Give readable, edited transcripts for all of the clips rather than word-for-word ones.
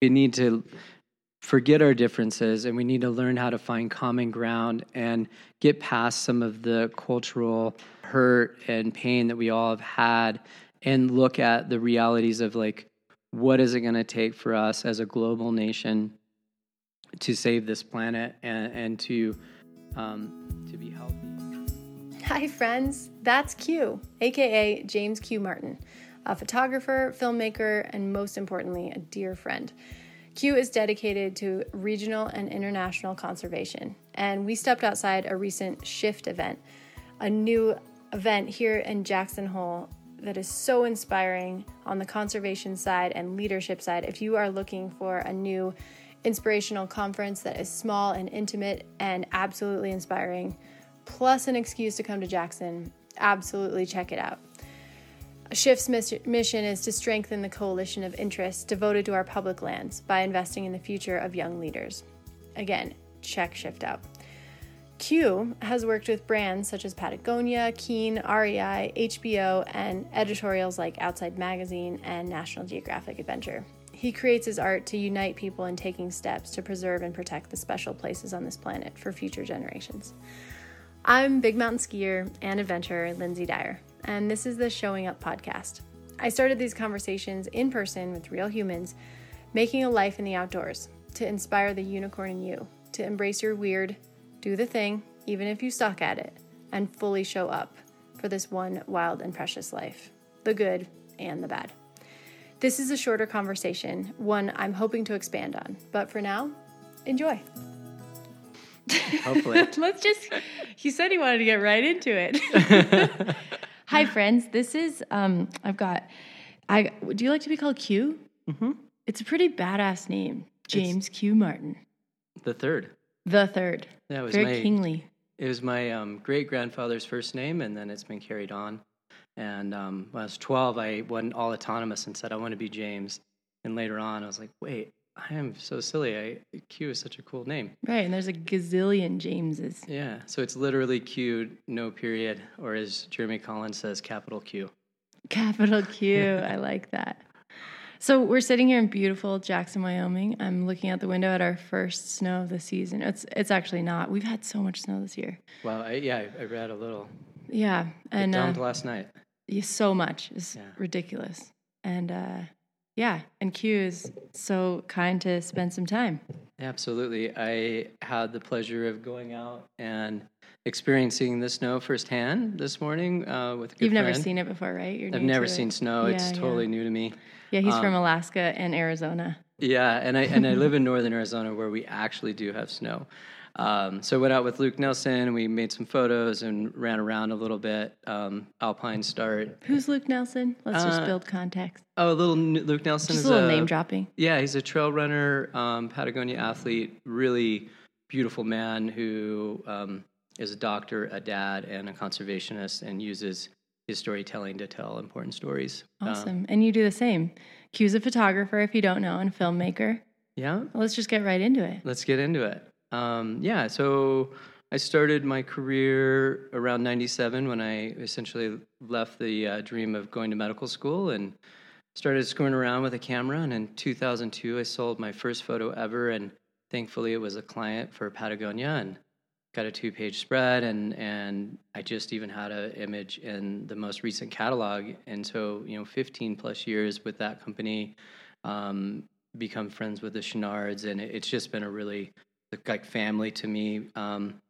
We need to forget our differences, and we need to learn how to find common ground and get past some of the cultural hurt and pain that we all have had, and look at the realities of, like, what is it going to take for us as a global nation to save this planet and to be healthy. Hi, friends. That's Q, aka James Q. Martin, a photographer, filmmaker, and most importantly, a dear friend. Q is dedicated to regional and international conservation, and we stepped outside a recent Shift event, a new event here in Jackson Hole that is so inspiring on the conservation side and leadership side. If you are looking for a new inspirational conference that is small and intimate and absolutely inspiring, plus an excuse to come to Jackson, absolutely check it out. Shift's mission is to strengthen the coalition of interests devoted to our public lands by investing in the future of young leaders. Again, check Shift out. Q has worked with brands such as Patagonia, Keen, REI, HBO, and editorials like Outside Magazine and National Geographic Adventure. He creates his art to unite people in taking steps to preserve and protect the special places on this planet for future generations. I'm big mountain skier and adventurer Lindsay Dyer, and this is the Showing Up Podcast. I started these conversations in person with real humans, making a life in the outdoors, to inspire the unicorn in you, to embrace your weird, do the thing, even if you suck at it, and fully show up for this one wild and precious life, the good and the bad. This is a shorter conversation, one I'm hoping to expand on, but for now, enjoy. Hopefully. Let's just, he said he wanted to get right into it. Hi, friends. This is, do you like to be called Q? Mm-hmm. It's a pretty badass name. James Q. Martin. The third. That was very kingly. It was my great-grandfather's first name, and then it's been carried on. And when I was 12, I wasn't all autonomous and said, I want to be James. And later on, I was like, wait, I am so silly. Q is such a cool name. Right, and there's a gazillion Jameses. Yeah, so it's literally Q, no period, or as Jeremy Collins says, capital Q. Capital Q, I like that. So we're sitting here in beautiful Jackson, Wyoming. I'm looking out the window at our first snow of the season. It's actually not. We've had so much snow this year. Wow, I read a little. Yeah. And, it dumped last night. So much. It's ridiculous. And and Q is so kind to spend some time. Absolutely. I had the pleasure of going out and experiencing the snow firsthand this morning with a good friend. You've never seen it before, right? I've never seen snow. It's totally new to me. Yeah, he's from Alaska and Arizona. Yeah, and I live in northern Arizona where we actually do have snow. So I went out with Luke Nelson, we made some photos and ran around a little bit, Alpine start. Who's Luke Nelson? Let's just build context. Oh, Luke Nelson is a little name dropping. Yeah, he's a trail runner, Patagonia athlete, really beautiful man who is a doctor, a dad, and a conservationist, and uses his storytelling to tell important stories. Awesome. And you do the same. Q's a photographer, if you don't know, and a filmmaker. Yeah. Well, let's just get right into it. Let's get into it. So I started my career around 97 when I essentially left the dream of going to medical school and started screwing around with a camera. And in 2002, I sold my first photo ever, and thankfully it was a client for Patagonia, and got a 2-page spread, and I just even had an image in the most recent catalog. And so, 15 plus years with that company, become friends with the Chouinards, and it's just been a really like family to me.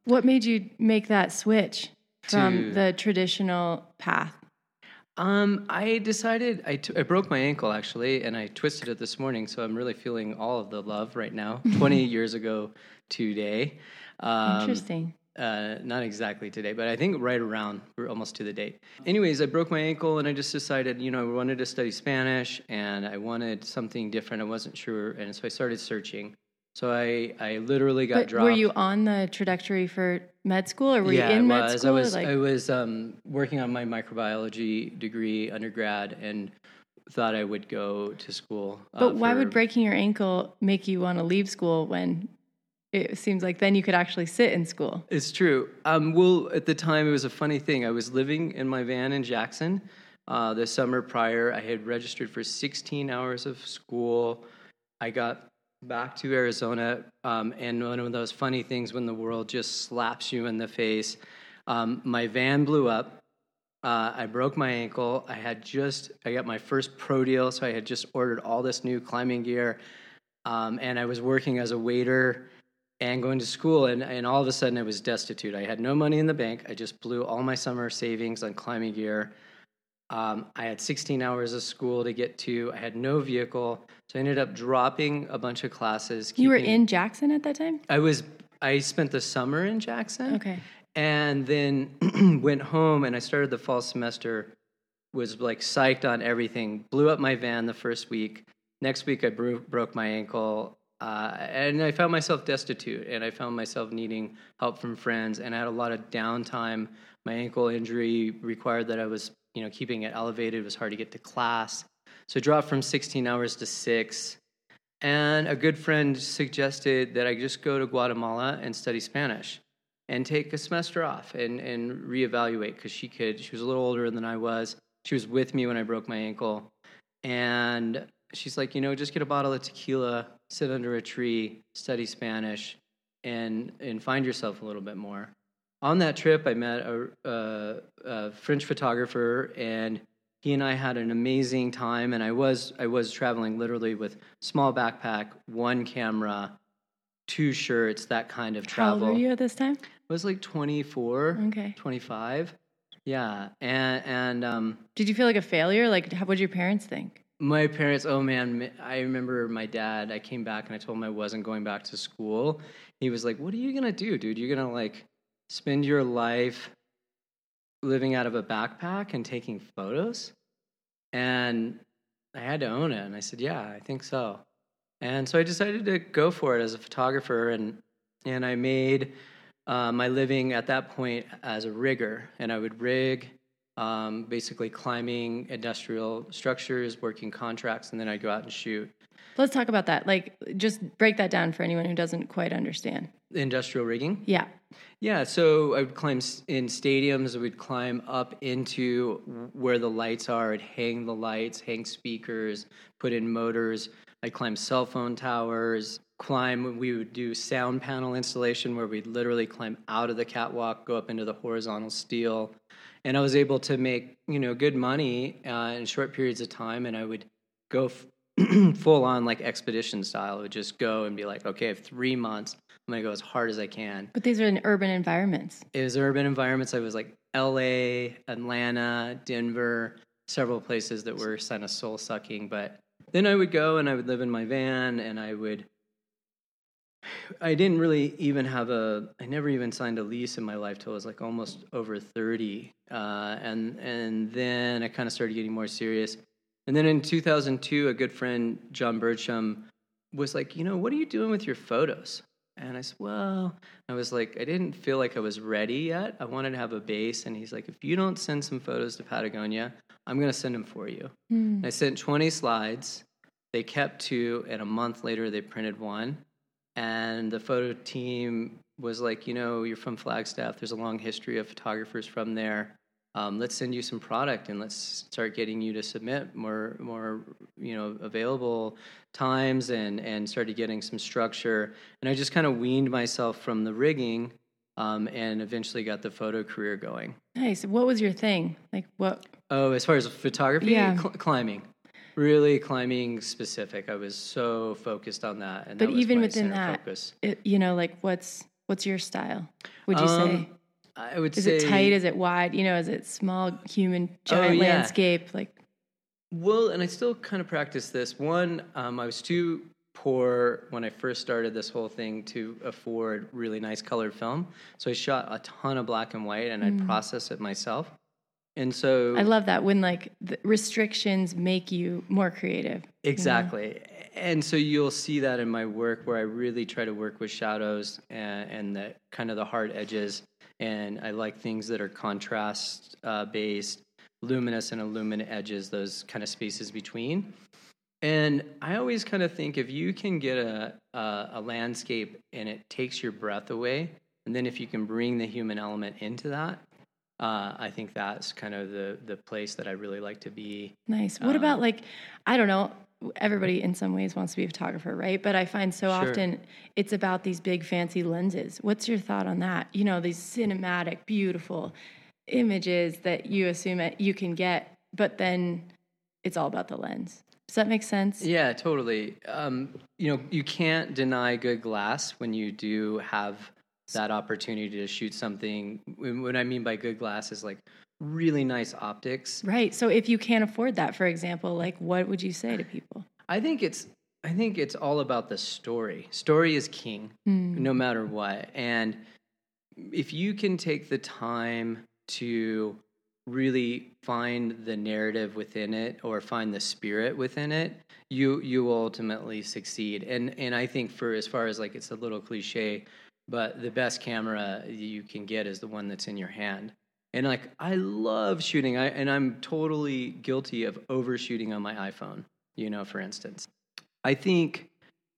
What made you make that switch from the traditional path? I decided I broke my ankle actually, and I twisted it this morning, so I'm really feeling all of the love right now. 20 years ago today. Interesting. Not exactly today, but I think right around, we're almost to the date. Anyways, I broke my ankle, and I just decided, I wanted to study Spanish, and I wanted something different. I wasn't sure, and so I started searching. So I literally got dropped. Were you on the trajectory for med school, or were you in med school? I was working on my microbiology degree undergrad and thought I would go to school. But why would breaking your ankle make you want to leave school when it seems like then you could actually sit in school? It's true. At the time, it was a funny thing. I was living in my van in Jackson. The summer prior, I had registered for 16 hours of school. I got back to Arizona, and one of those funny things when the world just slaps you in the face. My van blew up. I broke my ankle. I got my first pro deal, so I had just ordered all this new climbing gear, and I was working as a waiter and going to school, and all of a sudden I was destitute. I had no money in the bank. I just blew all my summer savings on climbing gear. I had 16 hours of school to get to. I had no vehicle, so I ended up dropping a bunch of classes. You were in Jackson at that time? I spent the summer in Jackson. Okay. And then went home, and I started the fall semester, was like psyched on everything. Blew up my van the first week. Next week I broke my ankle. And I found myself destitute, and I found myself needing help from friends, and I had a lot of downtime. My ankle injury required that I was, keeping it elevated. It was hard to get to class. So I dropped from 16 hours to 6, and a good friend suggested that I just go to Guatemala and study Spanish and take a semester off and reevaluate, because she was a little older than I was. She was with me when I broke my ankle, and she's like, just get a bottle of tequila, sit under a tree, study Spanish, and find yourself a little bit more. On that trip, I met a French photographer, and he and I had an amazing time. And I was traveling literally with small backpack, one camera, 2 shirts, that kind of travel. How old were you at this time? I was like 24, okay, 25. Yeah, and did you feel like a failure? Like, what did your parents think? My parents, oh man, I remember my dad, I came back and I told him I wasn't going back to school. He was like, what are you going to do, dude? You're going to spend your life living out of a backpack and taking photos? And I had to own it. And I said, yeah, I think so. And so I decided to go for it as a photographer. And I made my living at that point as a rigger. And I would rig, basically climbing industrial structures, working contracts, and then I'd go out and shoot. Let's talk about that. Just break that down for anyone who doesn't quite understand. Industrial rigging? Yeah. Yeah, so I would climb in stadiums. I would climb up into where the lights are. I'd hang the lights, hang speakers, put in motors. I'd climb cell phone towers. We would do sound panel installation where we'd literally climb out of the catwalk, go up into the horizontal steel. And I was able to make, good money in short periods of time. And I would go full on expedition style. I would just go and be like, okay, I have 3 months. I'm going to go as hard as I can. But these are in urban environments. It was urban environments. I was like LA, Atlanta, Denver, several places that were kind of soul sucking. But then I would go and I would live in my van, and I didn't really even have I never even signed a lease in my life till I was almost over 30. And then I kind of started getting more serious. And then in 2002, a good friend, John Bircham, was like, what are you doing with your photos? And I said, well, I was like, I didn't feel like I was ready yet. I wanted to have a base. And he's like, if you don't send some photos to Patagonia, I'm going to send them for you. Mm. I sent 20 slides. They kept 2, and a month later they printed 1. And the photo team was like, you're from Flagstaff. There's a long history of photographers from there. Let's send you some product, and let's start getting you to submit more, available times, and started getting some structure. And I just kind of weaned myself from the rigging, and eventually got the photo career going. Nice. What was your thing? What? Oh, as far as photography, yeah. Climbing. Really climbing specific. I was so focused on that. And but that was even within that, it, what's your style? Would you say? I would say. Is it tight? Is it wide? Is it small, human, giant landscape? Well, and I still kind of practice this. One, I was too poor when I first started this whole thing to afford really nice colored film. So I shot a ton of black and white, and I'd process it myself. And so I love that when the restrictions make you more creative. Exactly. And so you'll see that in my work, where I really try to work with shadows and the kind of the hard edges. And I like things that are contrast based, luminous and illuminant edges, those kind of spaces between. And I always kind of think if you can get a landscape and it takes your breath away, and then if you can bring the human element into that, I think that's kind of the place that I really like to be. Nice. What about I don't know, everybody in some ways wants to be a photographer, right? But I find so often it's about these big fancy lenses. What's your thought on that? You know, these cinematic, beautiful images that you assume that you can get, but then it's all about the lens. Does that make sense? Yeah, totally. You know, you can't deny good glass when you do have that opportunity to shoot something. What I mean by good glass is like really nice optics. Right. So if you can't afford that, for example, like what would you say to people? I think it's all about the story. Story is king, no matter what. And if you can take the time to really find the narrative within it or find the spirit within it, you will ultimately succeed. And I think for as far as like, it's a little cliche, but the best camera you can get is the one that's in your hand. And like, I love shooting. And I'm totally guilty of overshooting on my iPhone, you know, for instance. I think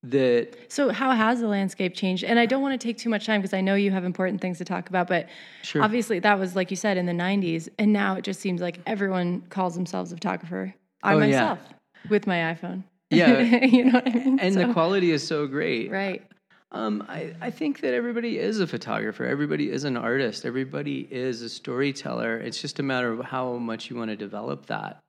that... So how has the landscape changed? And I don't want to take too much time because I know you have important things to talk about, but obviously that was, like you said, in the 90s. And now it just seems like everyone calls themselves a photographer. I myself with my iPhone. Yeah. You know what I mean? And the quality is so great. Right. I think that everybody is a photographer. Everybody is an artist. Everybody is a storyteller. It's just a matter of how much you want to develop that.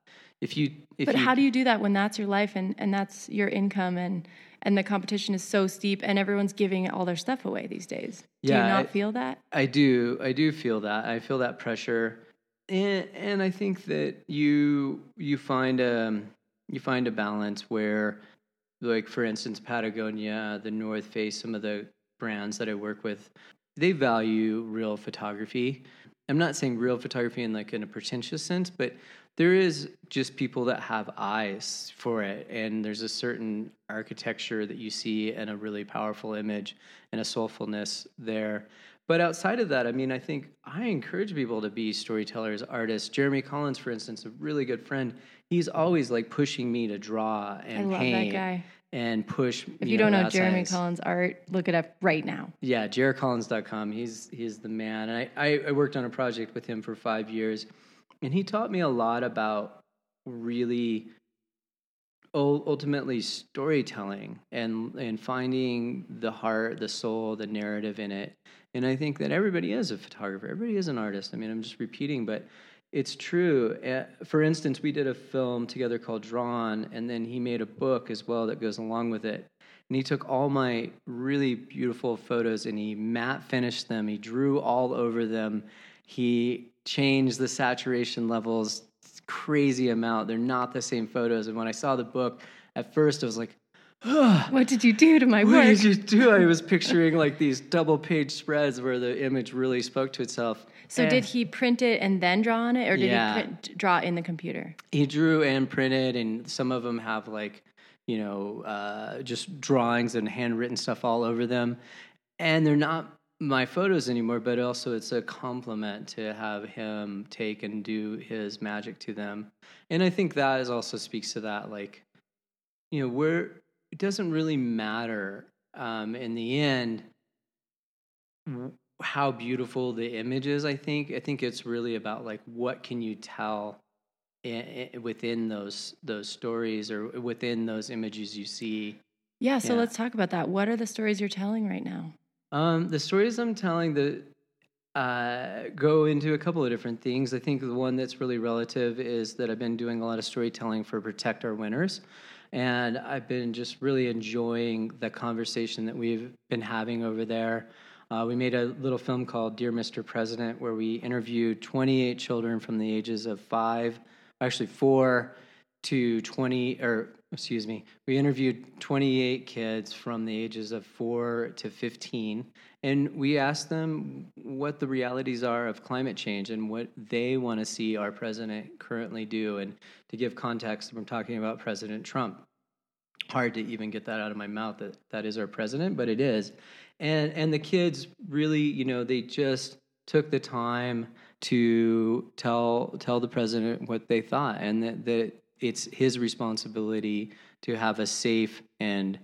How do you do that when that's your life and that's your income and the competition is so steep and everyone's giving all their stuff away these days? Do you not feel that? I do feel that. I feel that pressure. And I think that you find a balance where, like, for instance, Patagonia, the North Face, some of the brands that I work with, they value real photography. I'm not saying real photography in a pretentious sense, but there is just people that have eyes for it. And there's a certain architecture that you see and a really powerful image and a soulfulness there. But outside of that, I mean, I think I encourage people to be storytellers, artists. Jeremy Collins, for instance, a really good friend, he's always like pushing me to draw and paint. I love that guy. And push. If you don't know Jeremy Collins' art, look it up right now. Yeah, jerrycollins.com. He's the man. And I worked on a project with him for 5 years, and he taught me a lot about really ultimately storytelling and finding the heart, the soul, the narrative in it. And I think that everybody is a photographer. Everybody is an artist. I mean, I'm just repeating, but it's true. For instance, we did a film together called Drawn, and then he made a book as well that goes along with it. And he took all my really beautiful photos and he matte finished them. He drew all over them. He changed the saturation levels crazy amount. They're not the same photos. And when I saw the book, at first I was like, what did you do to my work? What did you do? I was picturing like these double-page spreads where the image really spoke to itself. So did he print it and then draw on it, or did he draw in the computer? He drew and printed, and some of them have like, you know, just drawings and handwritten stuff all over them. And they're not my photos anymore, but also it's a compliment to have him take and do his magic to them. And I think that is also speaks to that, like, you know, it doesn't really matter in the end how beautiful the image is, I think. I think it's really about like what can you tell within those stories or within those images you see. Yeah, so let's talk about that. What are the stories you're telling right now? The stories I'm telling go into a couple of different things. I think the one that's really relative is that I've been doing a lot of storytelling for Protect Our Winters. And I've been just really enjoying the conversation that we've been having over there. We made a little film called Dear Mr. President, where we interviewed 28 children from the ages of 4 to 20, we interviewed 28 kids from the ages of 4 to 15. And we asked them what the realities are of climate change and what they want to see our president currently do. And to give context, I'm talking about President Trump. Hard to even get that out of my mouth, that is our president, but it is. And the kids really, you know, they just took the time to tell the president what they thought, and that it's his responsibility to have a safe and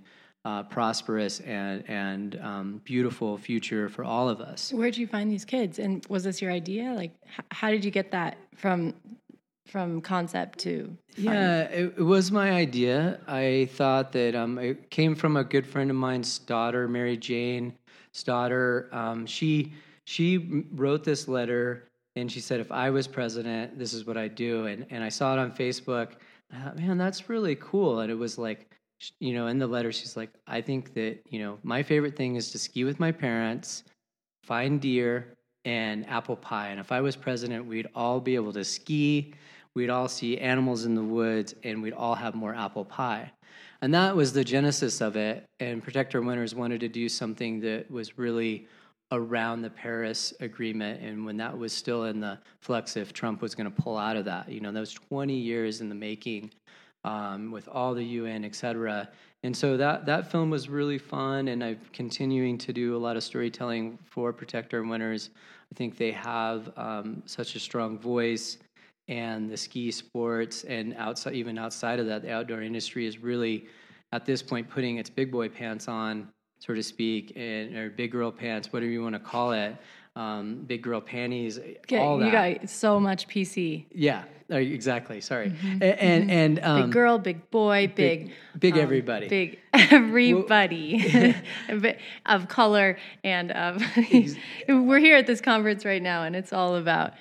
prosperous and beautiful future for all of us. Where did you find these kids? And was this your idea? Like, how did you get that from from concept to farm? Yeah, it was my idea. I thought that it came from a good friend of mine's daughter, Mary Jane Stoddard. She wrote this letter, and she said, if I was president, this is what I'd do. And I saw it on Facebook. I thought, man, that's really cool. And it was like, you know, in the letter, she's like, I think that, you know, my favorite thing is to ski with my parents, find deer, and apple pie. And if I was president, we'd all be able to ski, we'd all see animals in the woods, and we'd all have more apple pie. And that was the genesis of it. And Protect Our Winters wanted to do something that was really around the Paris Agreement, and when that was still in the flux, if Trump was going to pull out of that. You know, that was 20 years in the making, with all the UN, et cetera. And so that film was really fun, and I'm continuing to do a lot of storytelling for Protect Our Winters. I think they have such a strong voice, and the ski sports, and outside of that, the outdoor industry is really, at this point, putting its big boy pants on, so to speak, or big girl pants, whatever you want to call it, big girl panties, all that. You got so much PC. Yeah, exactly. Sorry. Mm-hmm. And big girl, big boy, big everybody, big everybody of color and of. We're here at this conference right now, and it's all about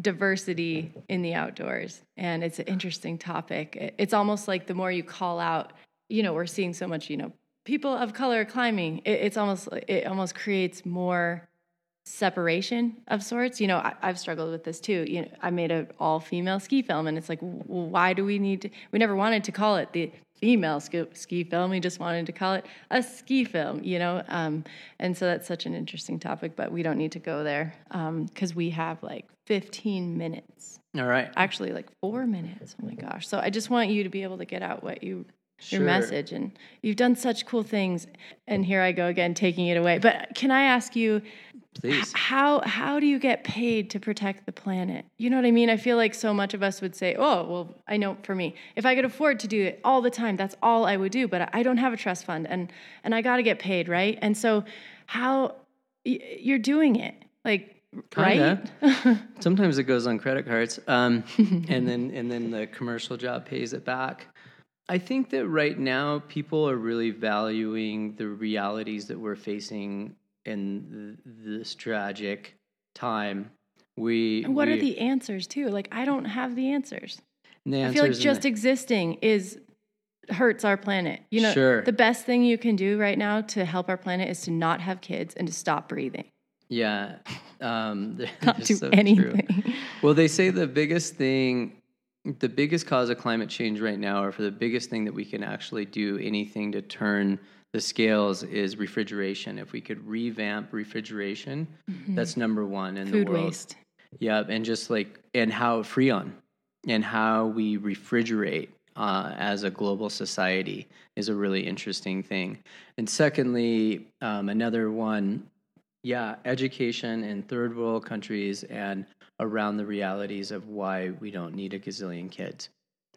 diversity in the outdoors, and it's an interesting topic. It's almost like the more you call out, you know, we're seeing so much, you know, people of color climbing, it almost creates more separation of sorts. You know, I've struggled with this too. You know, I made an all-female ski film, and it's like, why do we need to? We never wanted to call it the female ski film. We just wanted to call it a ski film, you know? And so that's such an interesting topic, but we don't need to go there because we have like 15 minutes. All right. Actually, like 4 minutes. Oh, my gosh. So I just want you to be able to get out what you... Sure. Your message, and you've done such cool things, and here I go again taking it away. But can I ask you, please, how do you get paid to protect the planet? You know what I mean? I feel like so much of us would say, oh, well, I know for me, if I could afford to do it all the time, that's all I would do, but I don't have a trust fund, and I got to get paid, right? And so how you're doing it, like, kinda. Right? Sometimes it goes on credit cards, and then the commercial job pays it back. I think that right now people are really valuing the realities that we're facing in this tragic time. What are the answers too? Like, I don't have the answers. I feel like just existing hurts our planet. You know, sure. The best thing you can do right now to help our planet is to not have kids and to stop breathing. Yeah. Not do so anything. True. Well, they say the biggest cause of climate change right now, or for the biggest thing that we can actually do anything to turn the scales, is refrigeration. If we could revamp refrigeration, mm-hmm. that's number one in the world. Food waste. Yeah, and just like, and how Freon, and how we refrigerate as a global society is a really interesting thing. And secondly, another one, education in third world countries and around the realities of why we don't need a gazillion kids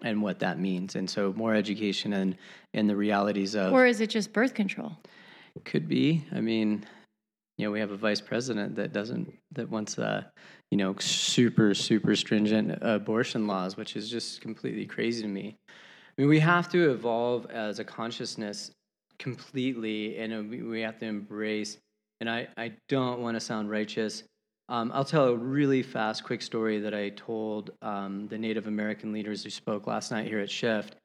and what that means. And so more education and the realities of... Or is it just birth control? Could be. I mean, you know, we have a vice president that wants, you know, super, super stringent abortion laws, which is just completely crazy to me. I mean, we have to evolve as a consciousness completely, and we have to embrace... And I don't want to sound righteous. I'll tell a really fast, quick story that I told the Native American leaders who spoke last night here at Shift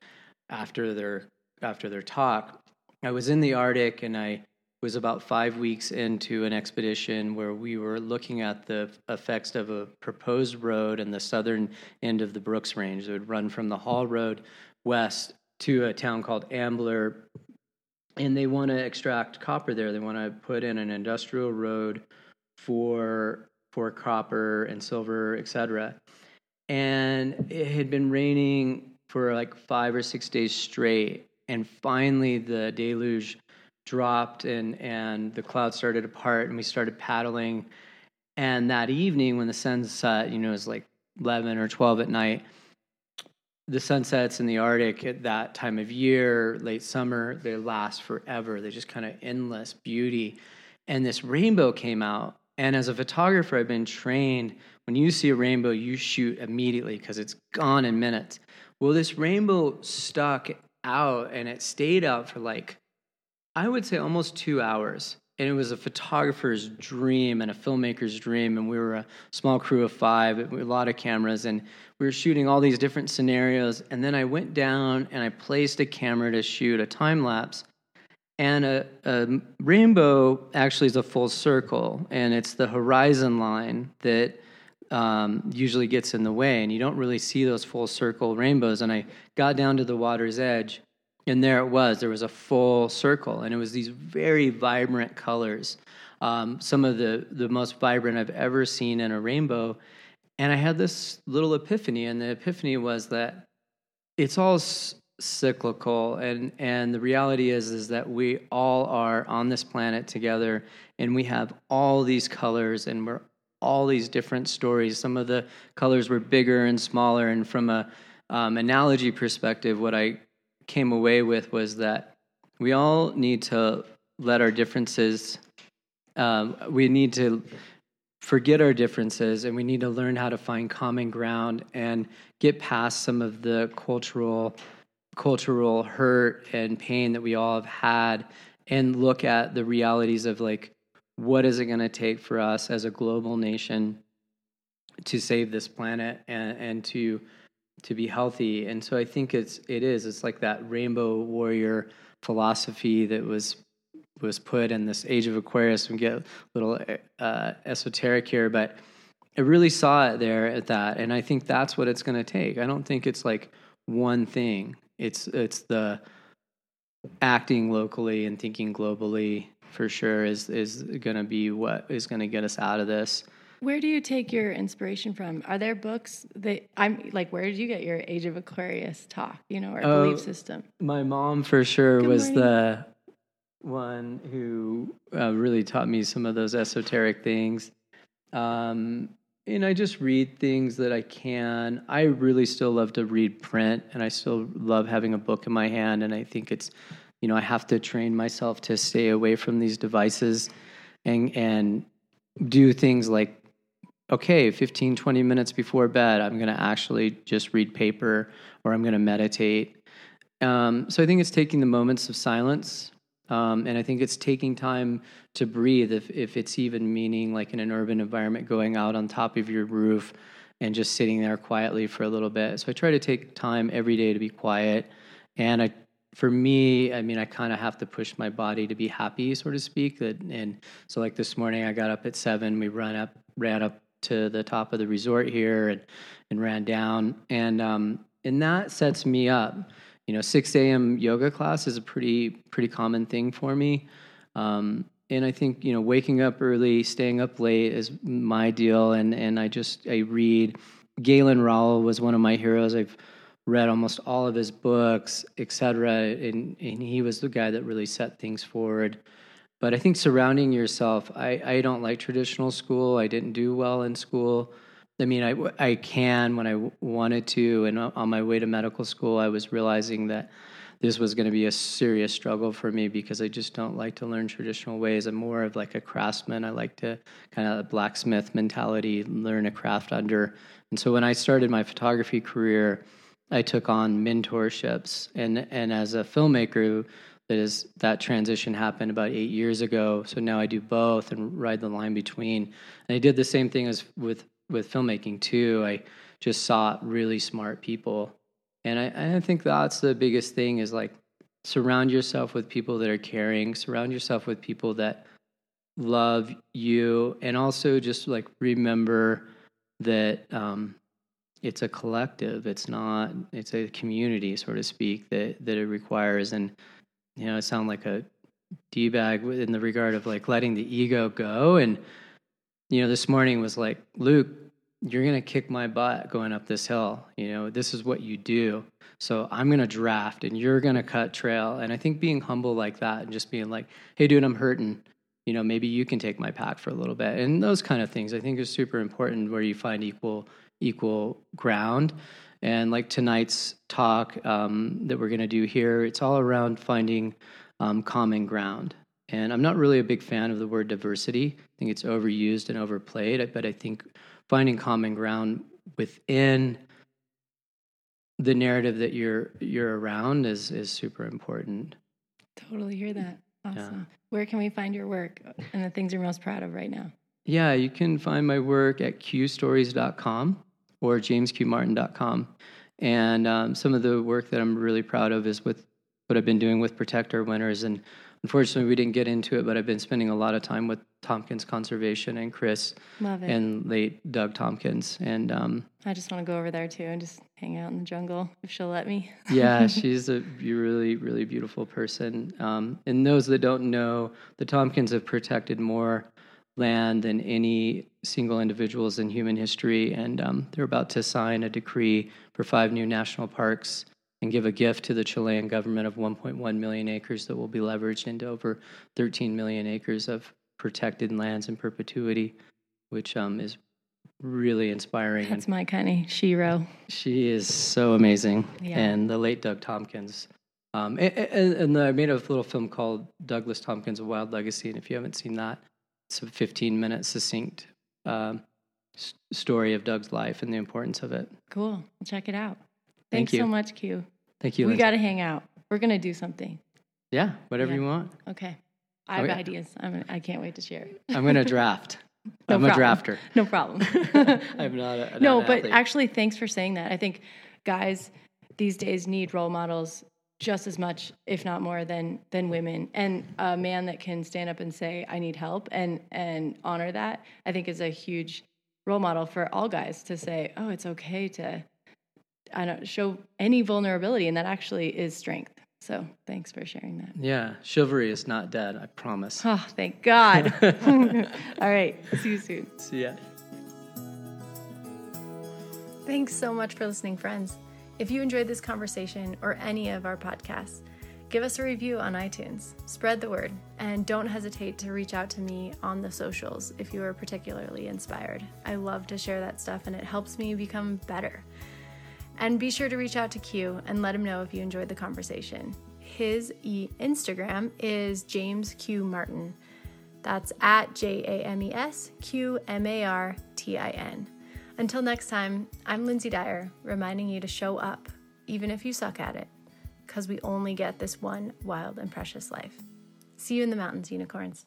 after their talk. I was in the Arctic, and I was about 5 weeks into an expedition where we were looking at the effects of a proposed road in the southern end of the Brooks Range that would run from the Hall Road west to a town called Ambler. And they want to extract copper there. They want to put in an industrial road for copper and silver, et cetera. And it had been raining for like 5 or 6 days straight. And finally, the deluge dropped and the clouds started to part, and we started paddling. And that evening when the sun set, you know, it was like 11 or 12 at night, the sunsets in the Arctic at that time of year, late summer, they last forever. They're just kind of endless beauty. And this rainbow came out, And as a photographer, I've been trained, when you see a rainbow, you shoot immediately because it's gone in minutes. Well, this rainbow stuck out, and it stayed out for like, I would say almost 2 hours. And it was a photographer's dream and a filmmaker's dream. And we were a small crew of 5, with a lot of cameras, and we were shooting all these different scenarios. And then I went down and I placed a camera to shoot a time lapse. And a rainbow actually is a full circle, and it's the horizon line that usually gets in the way. And you don't really see those full circle rainbows. And I got down to the water's edge, and there it was. There was a full circle, and it was these very vibrant colors, some of the most vibrant I've ever seen in a rainbow. And I had this little epiphany, and the epiphany was that it's all cyclical, and the reality is that we all are on this planet together, and we have all these colors, and we're all these different stories. Some of the colors were bigger and smaller, and from a analogy perspective, what I came away with was that we all need to let our differences, we need to forget our differences, and we need to learn how to find common ground and get past some of the cultural hurt and pain that we all have had, and look at the realities of like, what is it going to take for us as a global nation to save this planet and to be healthy. And so I think it's like that rainbow warrior philosophy that was put in this Age of Aquarius. We get a little esoteric here, but I really saw it there at that. And I think that's what it's going to take. I don't think it's like one thing. It's the acting locally and thinking globally for sure is going to be what is going to get us out of this. Where do you take your inspiration from? Are there books that I'm like, where did you get your Age of Aquarius talk, or belief system? My mom for sure was the one who really taught me some of those esoteric things. And I just read things that I can. I really still love to read print, and I still love having a book in my hand. And I think it's, I have to train myself to stay away from these devices and do things like, okay, 15, 20 minutes before bed, I'm going to actually just read paper, or I'm going to meditate. So I think it's taking the moments of silence. And I think it's taking time to breathe, if it's even meaning like in an urban environment, going out on top of your roof and just sitting there quietly for a little bit. So I try to take time every day to be quiet. And I kind of have to push my body to be happy, so to speak. And so like this morning, I got up at 7, we ran up to the top of the resort here and ran down. And that sets me up. 6 a.m. yoga class is a pretty common thing for me. And I think, waking up early, staying up late is my deal. And I read. Galen Rowell was one of my heroes. I've read almost all of his books, et cetera. And he was the guy that really set things forward. But I think surrounding yourself, I don't like traditional school. I didn't do well in school. I mean, I can when I wanted to, and on my way to medical school, I was realizing that this was going to be a serious struggle for me because I just don't like to learn traditional ways. I'm more of like a craftsman. I like to kind of a blacksmith mentality, learn a craft under. And so when I started my photography career, I took on mentorships, and as a filmmaker, that transition happened about 8 years ago. So now I do both and ride the line between. And I did the same thing as with filmmaking too. I just sought really smart people. And I think that's the biggest thing is like, surround yourself with people that are caring, surround yourself with people that love you. And also just like, remember that, it's a collective. It's a community, so to speak, that it requires. And, I sound like a D-bag in the regard of like letting the ego go. And, this morning was like, Luke, you're going to kick my butt going up this hill. This is what you do. So I'm going to draft and you're going to cut trail. And I think being humble like that and just being like, hey, dude, I'm hurting. Maybe you can take my pack for a little bit. And those kind of things I think is super important, where you find equal ground. And like tonight's talk that we're going to do here, it's all around finding common ground. And I'm not really a big fan of the word diversity. I think it's overused and overplayed, but I think finding common ground within the narrative that you're around is super important. Totally hear that. Awesome. Yeah. Where can we find your work and the things you're most proud of right now? Yeah, you can find my work at qstories.com or jamesqmartin.com. And some of the work that I'm really proud of is with what I've been doing with Protect Our Winters. And unfortunately, we didn't get into it, but I've been spending a lot of time with Tompkins Conservation and Chris and late Doug Tompkins. And I just want to go over there, too, and just hang out in the jungle if she'll let me. Yeah, she's a really, really beautiful person. And those that don't know, the Tompkins have protected more land than any single individuals in human history. And they're about to sign a decree for 5 new national parks and give a gift to the Chilean government of 1.1 million acres that will be leveraged into over 13 million acres of protected lands in perpetuity, which is really inspiring. That's my kind of Shiro. She is so amazing. Yeah. And the late Doug Tompkins. And I made a little film called Douglas Tompkins, A Wild Legacy, and if you haven't seen that, it's a 15-minute succinct story of Doug's life and the importance of it. Cool. Well, check it out. Thanks so much, Q. Thank you, Lindsay. We got to hang out. We're going to do something. Yeah, whatever you want. Okay. I have ideas. I can't wait to share. I'm going to draft. I'm a drafter. No problem. I'm not a No, but actually, thanks for saying that. I think guys these days need role models just as much, if not more, than women. And a man that can stand up and say, I need help, and honor that, I think is a huge role model for all guys to say, oh, it's okay to... I don't show any vulnerability, and that actually is strength. So thanks for sharing that. Yeah. Chivalry is not dead, I promise. Oh, thank God. All right. See you soon. See ya. Thanks so much for listening, friends. If you enjoyed this conversation or any of our podcasts, give us a review on iTunes, spread the word, and don't hesitate to reach out to me on the socials if you are particularly inspired. I love to share that stuff, and it helps me become better. And be sure to reach out to Q and let him know if you enjoyed the conversation. His Instagram is James Q. Martin. That's at JamesQMartin. Until next time, I'm Lindsay Dyer, reminding you to show up, even if you suck at it, because we only get this one wild and precious life. See you in the mountains, unicorns.